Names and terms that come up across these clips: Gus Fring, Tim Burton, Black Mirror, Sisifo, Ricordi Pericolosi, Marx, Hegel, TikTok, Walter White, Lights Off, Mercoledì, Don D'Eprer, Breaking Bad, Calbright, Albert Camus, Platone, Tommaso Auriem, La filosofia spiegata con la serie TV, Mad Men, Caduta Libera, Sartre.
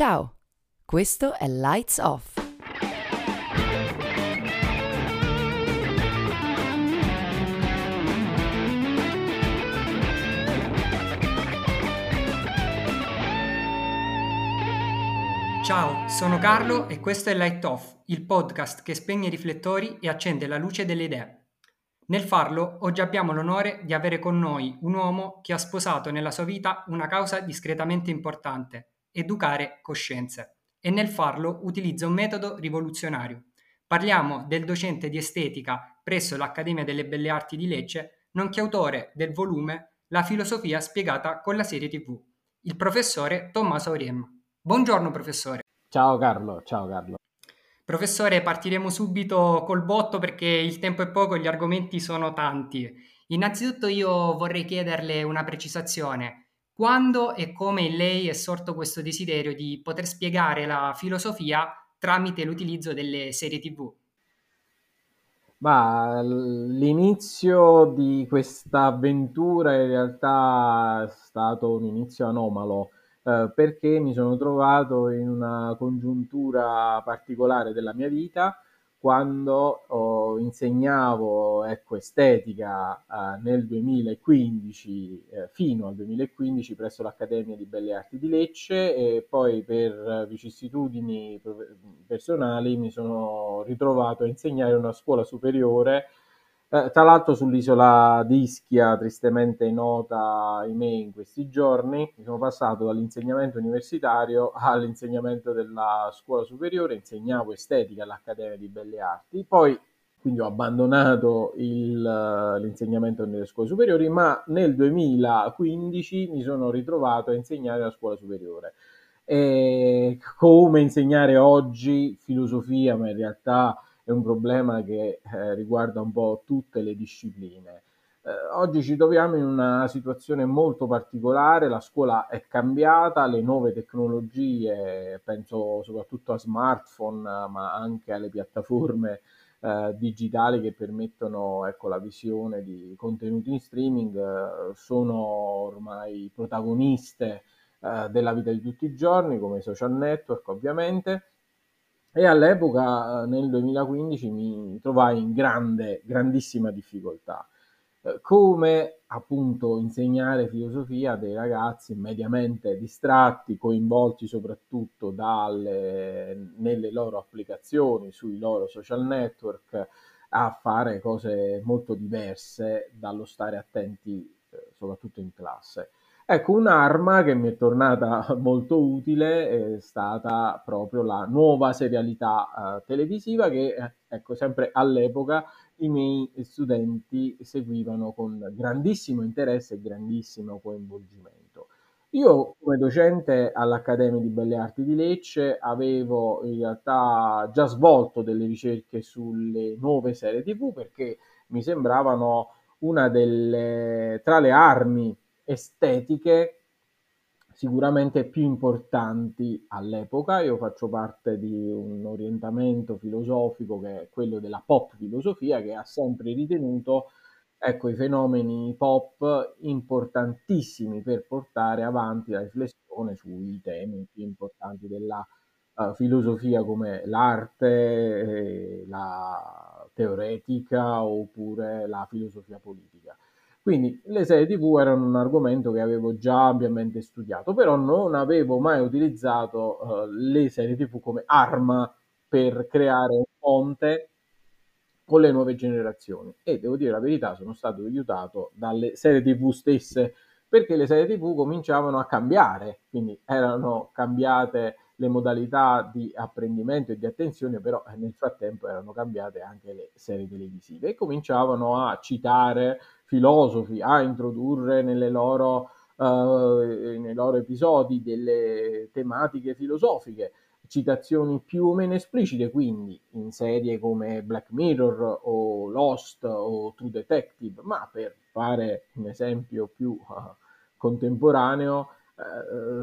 Ciao, questo è Lights Off. Ciao, sono Carlo e questo è Light Off, il podcast che spegne i riflettori e accende la luce delle idee. Nel farlo, oggi abbiamo l'onore di avere con noi un uomo che ha sposato nella sua vita una causa discretamente importante, educare coscienze, e nel farlo utilizza un metodo rivoluzionario. Parliamo del docente di estetica presso l'Accademia delle Belle Arti di Lecce, nonché autore del volume La filosofia spiegata con la serie TV, il professore Tommaso Auriem. Buongiorno professore. Ciao Carlo. Professore, partiremo subito col botto perché il tempo è poco e gli argomenti sono tanti. Innanzitutto io vorrei chiederle una precisazione. Quando e come in lei è sorto questo desiderio di poter spiegare la filosofia tramite l'utilizzo delle serie TV? Ma l'inizio di questa avventura in realtà è stato un inizio anomalo. Perché mi sono trovato in una congiuntura particolare della mia vita quando insegnavo estetica nel 2015 fino al 2015 presso l'Accademia di Belle Arti di Lecce e poi per vicissitudini personali mi sono ritrovato a insegnare in una scuola superiore tra l'altro sull'isola di Ischia, tristemente nota ahimè in questi giorni. Mi sono passato dall'insegnamento universitario all'insegnamento della scuola superiore, insegnavo estetica all'Accademia di Belle Arti, poi quindi ho abbandonato l'insegnamento nelle scuole superiori, ma nel 2015 mi sono ritrovato a insegnare alla scuola superiore. E come insegnare oggi filosofia, ma in realtà è un problema che riguarda un po' tutte le discipline. Oggi ci troviamo in una situazione molto particolare, la scuola è cambiata, le nuove tecnologie, penso soprattutto a smartphone, ma anche alle piattaforme digitali che permettono la visione di contenuti in streaming, sono ormai protagoniste della vita di tutti i giorni, come i social network ovviamente. E all'epoca, nel 2015, mi trovai in grandissima difficoltà. Come appunto insegnare filosofia a dei ragazzi mediamente distratti, coinvolti soprattutto nelle loro applicazioni, sui loro social network, a fare cose molto diverse dallo stare attenti soprattutto in classe. Un'arma che mi è tornata molto utile è stata proprio la nuova serialità televisiva che, sempre all'epoca i miei studenti seguivano con grandissimo interesse e grandissimo coinvolgimento. Io come docente all'Accademia di Belle Arti di Lecce avevo in realtà già svolto delle ricerche sulle nuove serie TV perché mi sembravano tra le armi estetiche sicuramente più importanti all'epoca. Io faccio parte di un orientamento filosofico che è quello della pop filosofia, che ha sempre ritenuto i fenomeni pop importantissimi per portare avanti la riflessione sui temi più importanti della filosofia, come l'arte, la teoretica oppure la filosofia politica. Quindi le serie TV erano un argomento che avevo già ampiamente studiato, però non avevo mai utilizzato le serie TV come arma per creare un ponte con le nuove generazioni. E devo dire la verità, sono stato aiutato dalle serie TV stesse, perché le serie TV cominciavano a cambiare, quindi erano cambiate le modalità di apprendimento e di attenzione, però nel frattempo erano cambiate anche le serie televisive e cominciavano a citare filosofi, a introdurre nei loro episodi delle tematiche filosofiche, citazioni più o meno esplicite, quindi in serie come Black Mirror o Lost o True Detective, ma per fare un esempio più contemporaneo,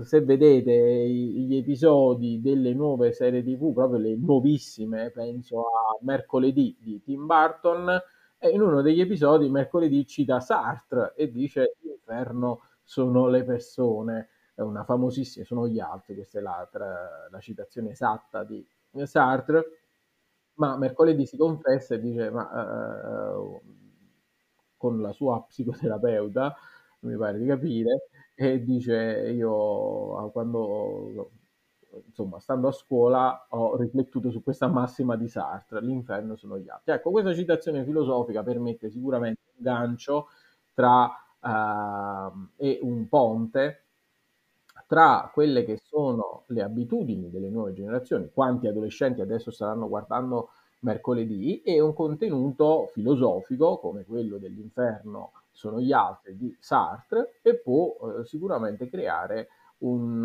se vedete gli episodi delle nuove serie TV, proprio le nuovissime, penso a Mercoledì di Tim Burton, e in uno degli episodi Mercoledì cita Sartre e dice: l'inferno sono le persone. è una famosissima, sono gli altri, questa è la citazione esatta di Sartre, ma Mercoledì si confessa e dice, ma con la sua psicoterapeuta, mi pare di capire, e dice, io quando, insomma, stando a scuola ho riflettuto su questa massima di Sartre, l'inferno sono gli altri. Ecco, questa citazione filosofica permette sicuramente un gancio e un ponte tra quelle che sono le abitudini delle nuove generazioni, quanti adolescenti adesso staranno guardando Mercoledì, e un contenuto filosofico come quello dell'inferno sono gli altri di Sartre, e può sicuramente creare un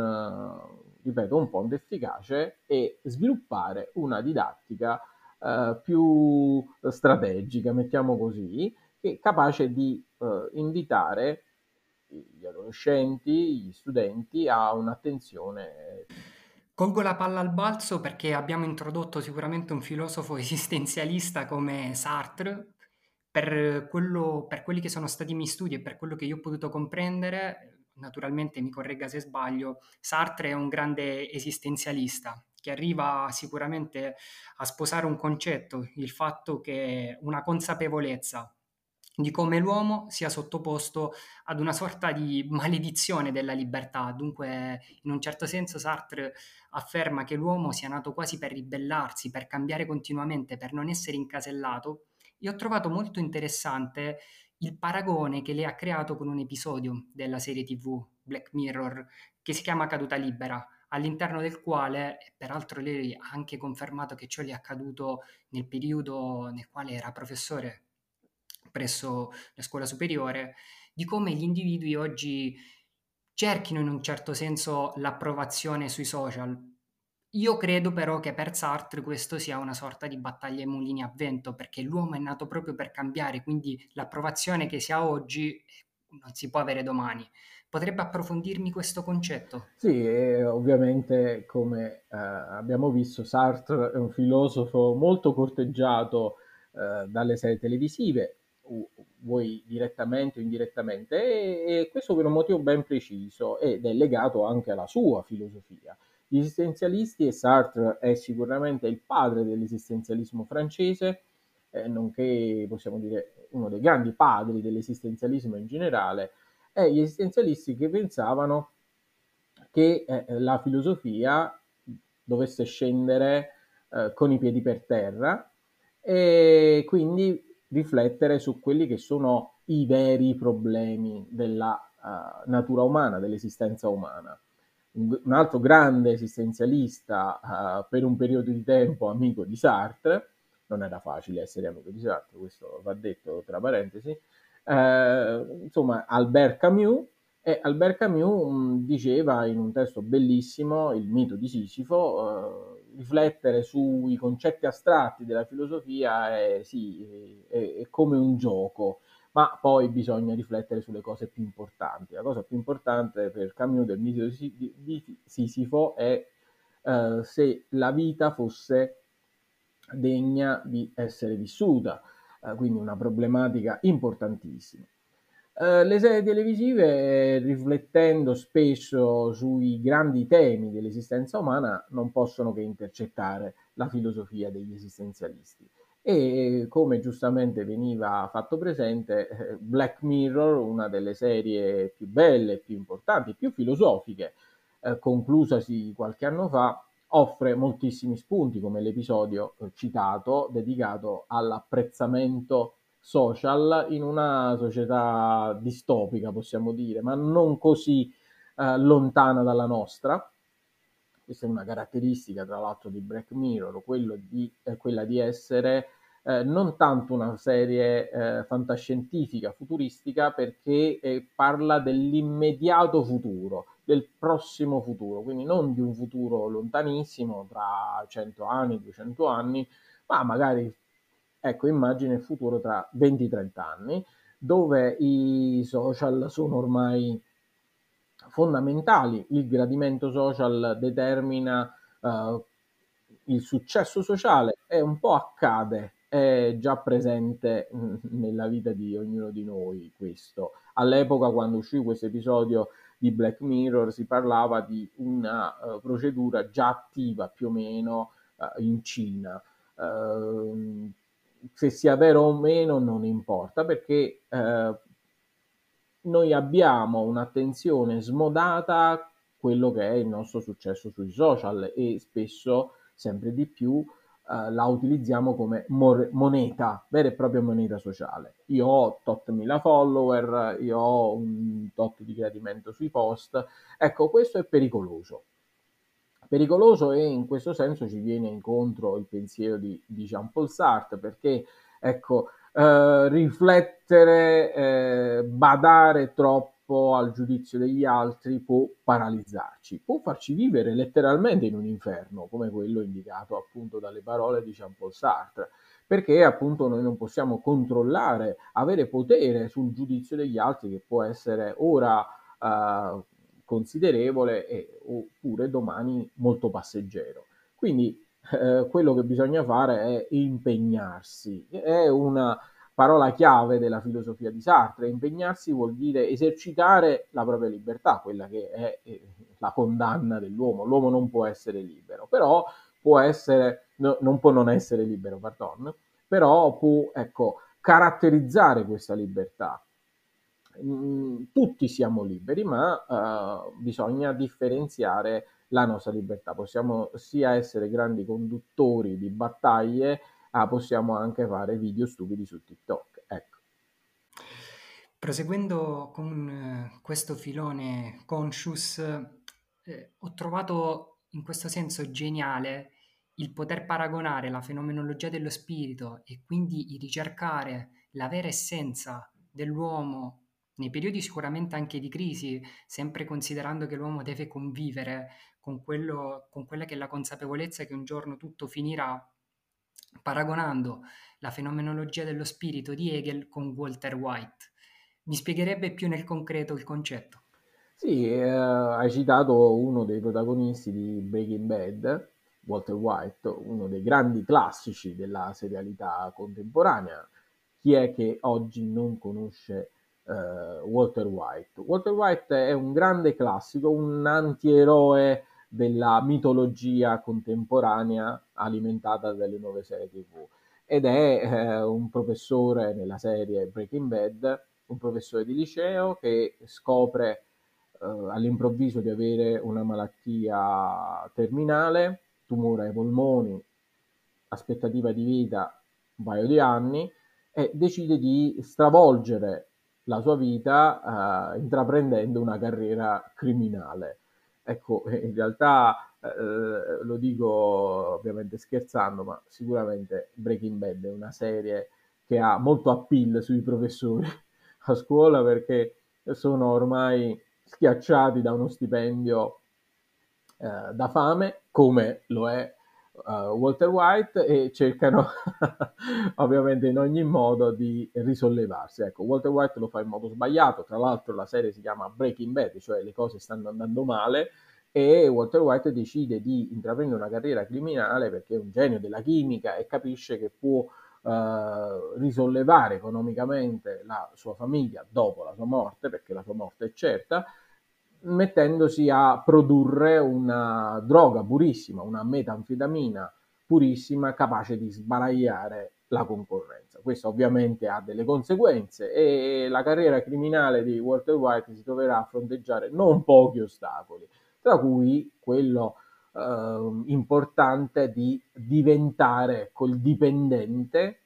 ponte efficace e sviluppare una didattica più strategica, mettiamo così, che è capace di invitare gli adolescenti, gli studenti a un'attenzione. Colgo la palla al balzo perché abbiamo introdotto sicuramente un filosofo esistenzialista come Sartre. Per quelli che sono stati i miei studi e per quello che io ho potuto comprendere, naturalmente mi corregga se sbaglio, Sartre è un grande esistenzialista che arriva sicuramente a sposare un concetto, il fatto che una consapevolezza di come l'uomo sia sottoposto ad una sorta di maledizione della libertà. Dunque, in un certo senso, Sartre afferma che l'uomo sia nato quasi per ribellarsi, per cambiare continuamente, per non essere incasellato. E ho trovato molto interessante il paragone che lei ha creato con un episodio della serie TV, Black Mirror, che si chiama Caduta Libera, all'interno del quale, peraltro lei ha anche confermato che ciò gli è accaduto nel periodo nel quale era professore presso la scuola superiore, di come gli individui oggi cerchino in un certo senso l'approvazione sui social. Io credo però che per Sartre questo sia una sorta di battaglia ai mulini a vento, perché l'uomo è nato proprio per cambiare, quindi l'approvazione che si ha oggi non si può avere domani. Potrebbe approfondirmi questo concetto? Sì, ovviamente, come abbiamo visto, Sartre è un filosofo molto corteggiato dalle serie televisive, vuoi direttamente o indirettamente, e questo per un motivo ben preciso ed è legato anche alla sua filosofia. Gli esistenzialisti, e Sartre è sicuramente il padre dell'esistenzialismo francese, nonché possiamo dire uno dei grandi padri dell'esistenzialismo in generale, è gli esistenzialisti che pensavano che la filosofia dovesse scendere con i piedi per terra e quindi riflettere su quelli che sono i veri problemi della natura umana, dell'esistenza umana. Un altro grande esistenzialista per un periodo di tempo amico di Sartre, non era facile essere amico di Sartre, questo va detto tra parentesi, insomma, Albert Camus, e Albert Camus diceva in un testo bellissimo, Il mito di Sisifo, riflettere sui concetti astratti della filosofia è come un gioco, ma poi bisogna riflettere sulle cose più importanti. La cosa più importante per Camus del mito di Sisifo è se la vita fosse degna di essere vissuta, quindi una problematica importantissima. Le serie televisive, riflettendo spesso sui grandi temi dell'esistenza umana, non possono che intercettare la filosofia degli esistenzialisti. E come giustamente veniva fatto presente, Black Mirror, una delle serie più belle, più importanti, più filosofiche, conclusasi qualche anno fa, offre moltissimi spunti, come l'episodio citato, dedicato all'apprezzamento social in una società distopica, possiamo dire, ma non così lontana dalla nostra. Questa è una caratteristica, tra l'altro, di Black Mirror, quella di essere non tanto una serie fantascientifica, futuristica, perché parla dell'immediato futuro, del prossimo futuro, quindi non di un futuro lontanissimo, tra 100 anni, 200 anni, ma magari, ecco, immagina il futuro tra 20-30 anni, dove i social sono ormai fondamentali, il gradimento social determina il successo sociale, e un po' accade, è già presente nella vita di ognuno di noi questo. All'epoca, quando uscì questo episodio di Black Mirror si parlava di una procedura già attiva più o meno in Cina. Se sia vero o meno non importa, perché noi abbiamo un'attenzione smodata a quello che è il nostro successo sui social, e spesso sempre di più la utilizziamo come moneta, vera e propria moneta sociale. Io ho tot 1000 follower, io ho un tot di gradimento sui post. Ecco, questo è pericoloso. Pericoloso, e in questo senso ci viene incontro il pensiero di Jean-Paul Sartre, perché ecco, riflettere, badare troppo al giudizio degli altri può paralizzarci, può farci vivere letteralmente in un inferno, come quello indicato appunto dalle parole di Jean-Paul Sartre, perché appunto noi non possiamo controllare, avere potere sul giudizio degli altri, che può essere ora considerevole oppure domani molto passeggero. Quindi quello che bisogna fare è impegnarsi. È una parola chiave della filosofia di Sartre. Impegnarsi vuol dire esercitare la propria libertà, quella che è la condanna dell'uomo. L'uomo non può essere libero, però può essere, no, non può non essere libero, pardon, però può, ecco, caratterizzare questa libertà. Tutti siamo liberi, ma bisogna differenziare la nostra libertà. Possiamo sia essere grandi conduttori di battaglie, ma possiamo anche fare video stupidi su TikTok. Ecco. Proseguendo con questo filone conscious, ho trovato in questo senso geniale il poter paragonare la fenomenologia dello spirito e quindi ricercare la vera essenza dell'uomo nei periodi sicuramente anche di crisi, sempre considerando che l'uomo deve convivere con quella che è la consapevolezza che un giorno tutto finirà, paragonando la fenomenologia dello spirito di Hegel con Walter White. Mi spiegherebbe più nel concreto il concetto? Sì, hai citato uno dei protagonisti di Breaking Bad, Walter White, uno dei grandi classici della serialità contemporanea. Chi è che oggi non conosce Walter White? Walter White è un grande classico, un antieroe della mitologia contemporanea alimentata dalle nuove serie TV, ed è un professore nella serie Breaking Bad, un professore di liceo che scopre all'improvviso di avere una malattia terminale, tumore ai polmoni, aspettativa di vita un paio di anni, e decide di stravolgere la sua vita intraprendendo una carriera criminale. Ecco, in realtà lo dico ovviamente scherzando, ma sicuramente Breaking Bad è una serie che ha molto appeal sui professori a scuola, perché sono ormai schiacciati da uno stipendio da fame, come lo è Walter White, e cercano ovviamente in ogni modo di risollevarsi. Ecco, Walter White lo fa in modo sbagliato. Tra l'altro la serie si chiama Breaking Bad, cioè le cose stanno andando male, e Walter White decide di intraprendere una carriera criminale perché è un genio della chimica e capisce che può risollevare economicamente la sua famiglia dopo la sua morte, perché la sua morte è certa, mettendosi a produrre una droga purissima, una metanfetamina purissima, capace di sbaragliare la concorrenza. Questo ovviamente ha delle conseguenze, e la carriera criminale di Walter White si troverà a fronteggiare non pochi ostacoli, tra cui quello importante di diventare col dipendente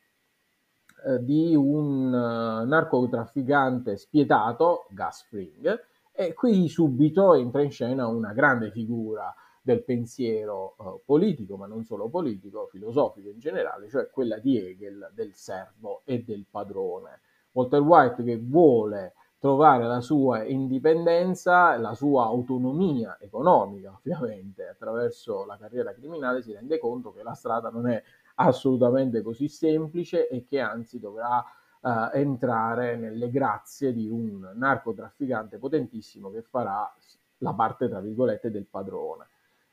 di un narcotrafficante spietato, Gus Fring. E qui subito entra in scena una grande figura del pensiero politico, ma non solo politico, filosofico in generale, cioè quella di Hegel, del servo e del padrone. Walter White, che vuole trovare la sua indipendenza, la sua autonomia economica, ovviamente, attraverso la carriera criminale, si rende conto che la strada non è assolutamente così semplice e che anzi dovrà entrare nelle grazie di un narcotrafficante potentissimo che farà la parte, tra virgolette, del padrone.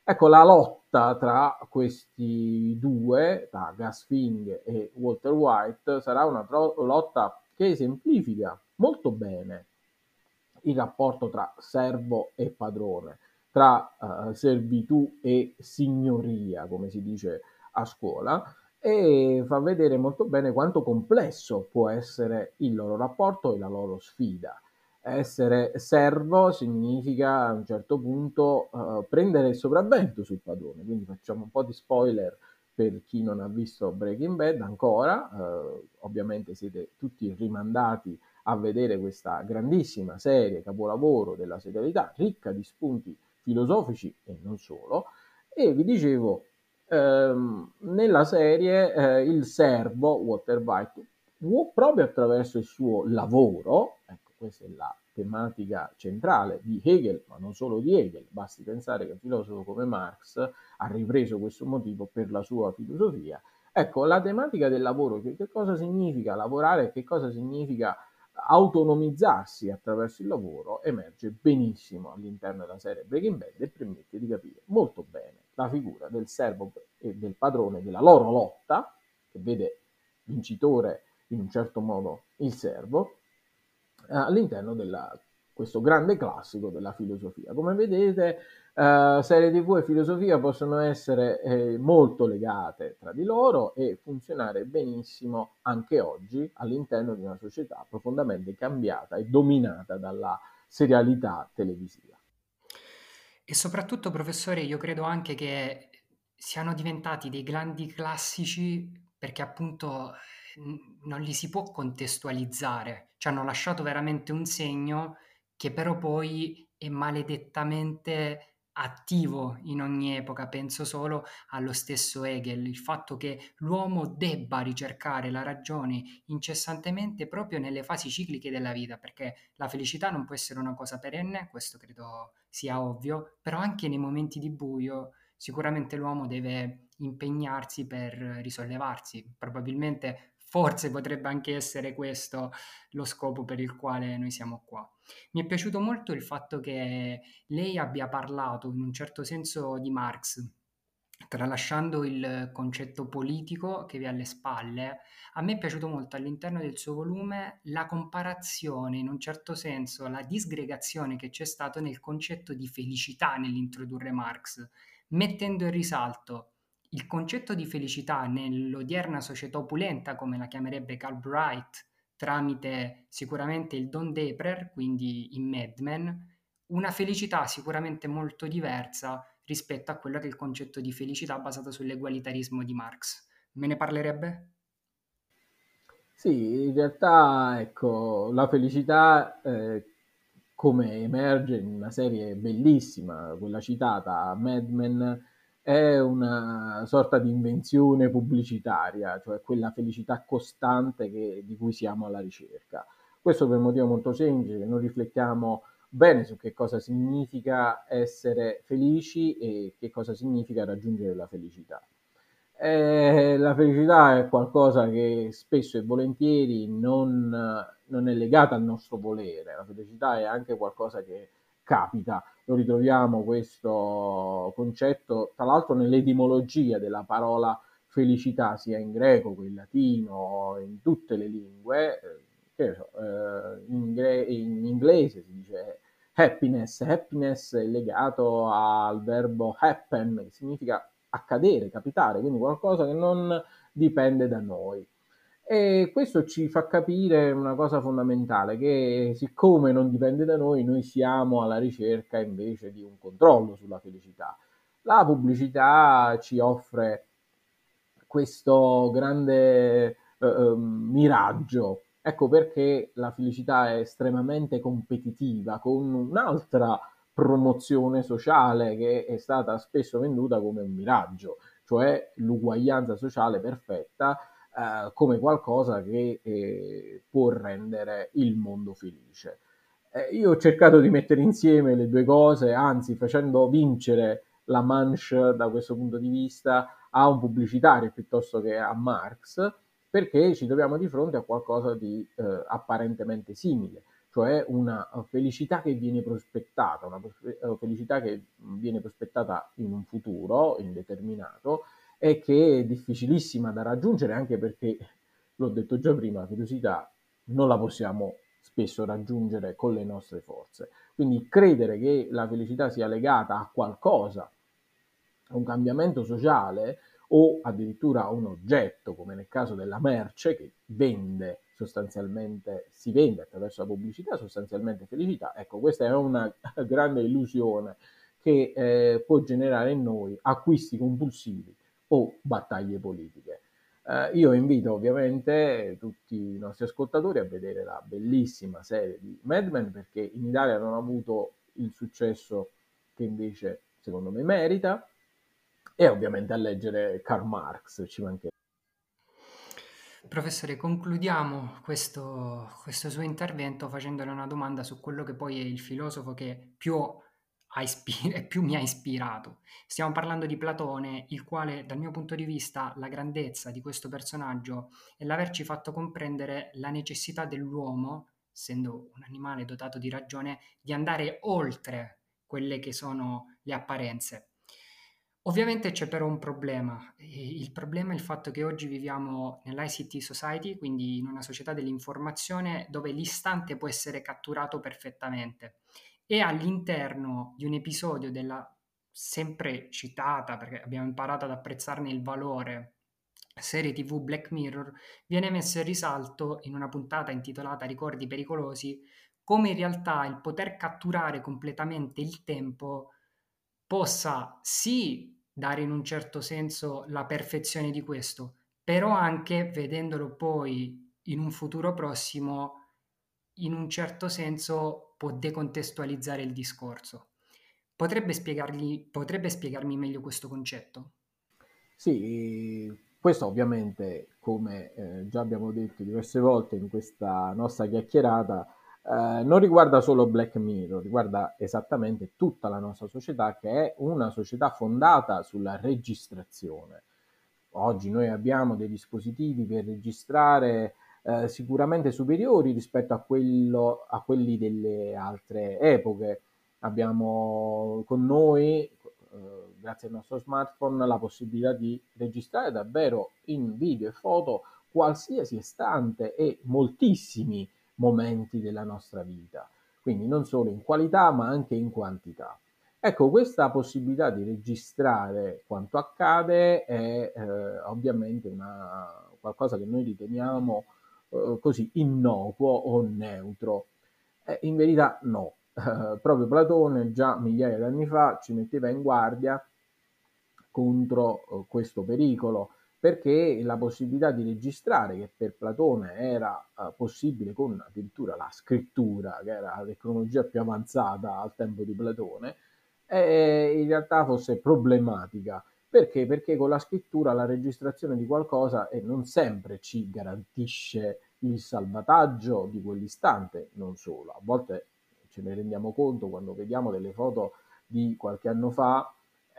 Ecco, la lotta tra questi due, tra Gus Fring e Walter White, sarà una lotta che esemplifica molto bene il rapporto tra servo e padrone, tra servitù e signoria, come si dice a scuola, e fa vedere molto bene quanto complesso può essere il loro rapporto e la loro sfida. Essere servo significa a un certo punto prendere il sopravvento sul padrone, quindi facciamo un po' di spoiler per chi non ha visto Breaking Bad ancora, ovviamente siete tutti rimandati a vedere questa grandissima serie, capolavoro della serialità, ricca di spunti filosofici e non solo. E vi dicevo, nella serie il servo Walter White può, proprio attraverso il suo lavoro, ecco, questa è la tematica centrale di Hegel, ma non solo di Hegel, basti pensare che un filosofo come Marx ha ripreso questo motivo per la sua filosofia. Ecco, la tematica del lavoro, che cosa significa lavorare, che cosa significa autonomizzarsi attraverso il lavoro, emerge benissimo all'interno della serie Breaking Bad e permette di capire molto bene la figura del servo e del padrone, della loro lotta, che vede vincitore in un certo modo il servo, all'interno di questo grande classico della filosofia. Come vedete, serie TV e filosofia possono essere molto legate tra di loro e funzionare benissimo anche oggi all'interno di una società profondamente cambiata e dominata dalla serialità televisiva. E soprattutto, professore, io credo anche che siano diventati dei grandi classici perché appunto non li si può contestualizzare, cioè hanno lasciato veramente un segno che però poi è maledettamente attivo in ogni epoca. Penso solo allo stesso Hegel, il fatto che l'uomo debba ricercare la ragione incessantemente proprio nelle fasi cicliche della vita, perché la felicità non può essere una cosa perenne, questo credo sia ovvio, però anche nei momenti di buio sicuramente l'uomo deve impegnarsi per risollevarsi. Probabilmente, forse potrebbe anche essere questo lo scopo per il quale noi siamo qua. Mi è piaciuto molto il fatto che lei abbia parlato in un certo senso di Marx, tralasciando il concetto politico che vi ha alle spalle. A me è piaciuto molto all'interno del suo volume la comparazione, in un certo senso la disgregazione che c'è stato nel concetto di felicità nell'introdurre Marx, mettendo in risalto il concetto di felicità nell'odierna società opulenta, come la chiamerebbe Calbright, tramite sicuramente il Don D'Eprer, quindi in Mad Men, una felicità sicuramente molto diversa rispetto a quello che è il concetto di felicità basato sull'egualitarismo di Marx. Me ne parlerebbe? Sì, in realtà, ecco, la felicità, come emerge in una serie bellissima, quella citata, Mad Men, è una sorta di invenzione pubblicitaria, cioè quella felicità costante di cui siamo alla ricerca. Questo per un motivo molto semplice, che non riflettiamo bene su che cosa significa essere felici e che cosa significa raggiungere la felicità. La felicità è qualcosa che spesso e volentieri non è legata al nostro volere, la felicità è anche qualcosa che capita. Lo ritroviamo questo concetto, tra l'altro, nell'etimologia della parola felicità, sia in greco che in latino, in tutte le lingue. In inglese si dice happiness. Happiness è legato al verbo happen, che significa accadere, capitare, quindi qualcosa che non dipende da noi. E questo ci fa capire una cosa fondamentale, che siccome non dipende da noi, noi siamo alla ricerca invece di un controllo sulla felicità. La pubblicità ci offre questo grande miraggio, ecco perché la felicità è estremamente competitiva con un'altra promozione sociale che è stata spesso venduta come un miraggio, cioè l'uguaglianza sociale perfetta, come qualcosa che può rendere il mondo felice. Io ho cercato di mettere insieme le due cose, anzi facendo vincere la Manche da questo punto di vista a un pubblicitario piuttosto che a Marx, perché ci troviamo di fronte a qualcosa di apparentemente simile, cioè una felicità che viene prospettata, una felicità che viene prospettata in un futuro indeterminato, e che è difficilissima da raggiungere, anche perché, l'ho detto già prima, la felicità non la possiamo spesso raggiungere con le nostre forze. Quindi credere che la felicità sia legata a qualcosa, a un cambiamento sociale o addirittura a un oggetto, come nel caso della merce che vende sostanzialmente, si vende attraverso la pubblicità sostanzialmente felicità, ecco, questa è una grande illusione che può generare in noi acquisti compulsivi o battaglie politiche. Io invito ovviamente tutti i nostri ascoltatori a vedere la bellissima serie di Mad Men, perché in Italia non ha avuto il successo che invece secondo me merita, e ovviamente a leggere Karl Marx, ci mancherebbe. Professore, concludiamo questo suo intervento facendole una domanda su quello che poi è il filosofo che più mi ha ispirato. Stiamo parlando di Platone, il quale, dal mio punto di vista, la grandezza di questo personaggio è l'averci fatto comprendere la necessità dell'uomo, essendo un animale dotato di ragione, di andare oltre quelle che sono le apparenze. Ovviamente c'è però un problema. Il problema è il fatto che oggi viviamo nell'ICT society, quindi in una società dell'informazione dove l'istante può essere catturato perfettamente. E all'interno di un episodio della sempre citata, perché abbiamo imparato ad apprezzarne il valore, serie TV Black Mirror, viene messo in risalto in una puntata intitolata Ricordi Pericolosi, come in realtà il poter catturare completamente il tempo possa sì dare in un certo senso la perfezione di questo, però anche, vedendolo poi in un futuro prossimo, in un certo senso può decontestualizzare il discorso. Potrebbe spiegarmi meglio questo concetto? Sì, questo ovviamente, come già abbiamo detto diverse volte in questa nostra chiacchierata, non riguarda solo Black Mirror, riguarda esattamente tutta la nostra società, che è una società fondata sulla registrazione. Oggi noi abbiamo dei dispositivi per registrare sicuramente superiori rispetto a quelli delle altre epoche. Abbiamo con noi, grazie al nostro smartphone, la possibilità di registrare davvero in video e foto qualsiasi istante e moltissimi momenti della nostra vita, quindi non solo in qualità ma anche in quantità. Ecco, questa possibilità di registrare quanto accade è ovviamente qualcosa che noi riteniamo così innocuo o neutro. In verità no, proprio Platone già migliaia di anni fa ci metteva in guardia contro questo pericolo, perché la possibilità di registrare, che per Platone era possibile con addirittura la scrittura, che era la tecnologia più avanzata al tempo di Platone, in realtà fosse problematica. Perché? Perché con la scrittura la registrazione di qualcosa non sempre ci garantisce il salvataggio di quell'istante, non solo. A volte ce ne rendiamo conto quando vediamo delle foto di qualche anno fa,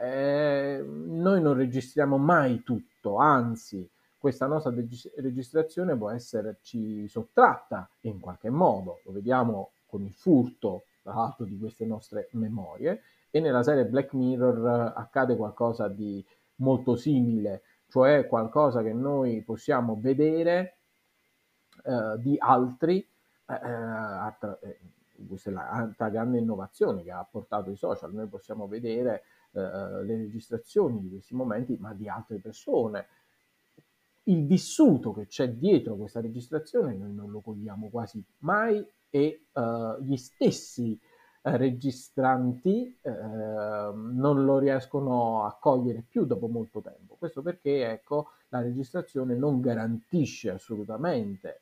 noi non registriamo mai tutto, anzi questa nostra registrazione può esserci sottratta in qualche modo. Lo vediamo con il furto, tra l'altro, di queste nostre memorie. E nella serie Black Mirror accade qualcosa di molto simile, cioè qualcosa che noi possiamo vedere di altri. Questa è l'altra grande innovazione che ha portato i social: noi possiamo vedere le registrazioni di questi momenti, ma di altre persone. Il vissuto che c'è dietro questa registrazione noi non lo cogliamo quasi mai, e gli stessi registranti non lo riescono a cogliere più dopo molto tempo. Questo perché, ecco, la registrazione non garantisce assolutamente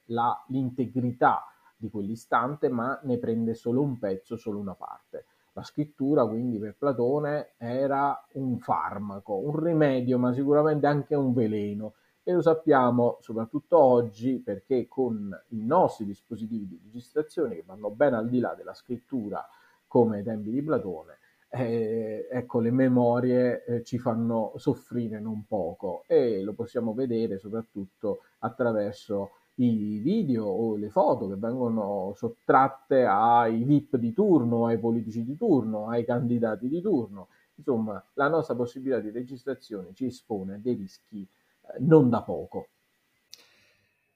l'integrità di quell'istante, ma ne prende solo un pezzo, solo una parte. La scrittura, quindi, per Platone era un farmaco, un rimedio, ma sicuramente anche un veleno, e lo sappiamo soprattutto oggi, perché con i nostri dispositivi di registrazione, che vanno ben al di là della scrittura come ai tempi di Platone, ecco, le memorie ci fanno soffrire non poco, e lo possiamo vedere soprattutto attraverso i video o le foto che vengono sottratte ai VIP di turno, ai politici di turno, ai candidati di turno. Insomma, la nostra possibilità di registrazione ci espone a dei rischi non da poco.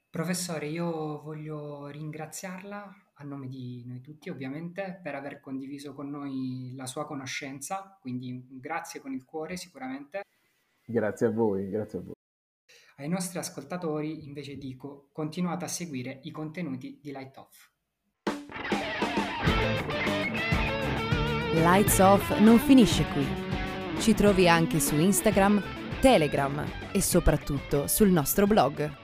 Professore, io voglio ringraziarla a nome di noi tutti ovviamente, per aver condiviso con noi la sua conoscenza, quindi grazie con il cuore sicuramente. Grazie a voi, grazie a voi. Ai nostri ascoltatori invece dico, continuate a seguire i contenuti di Lights Off. Lights Off non finisce qui. Ci trovi anche su Instagram, Telegram e soprattutto sul nostro blog.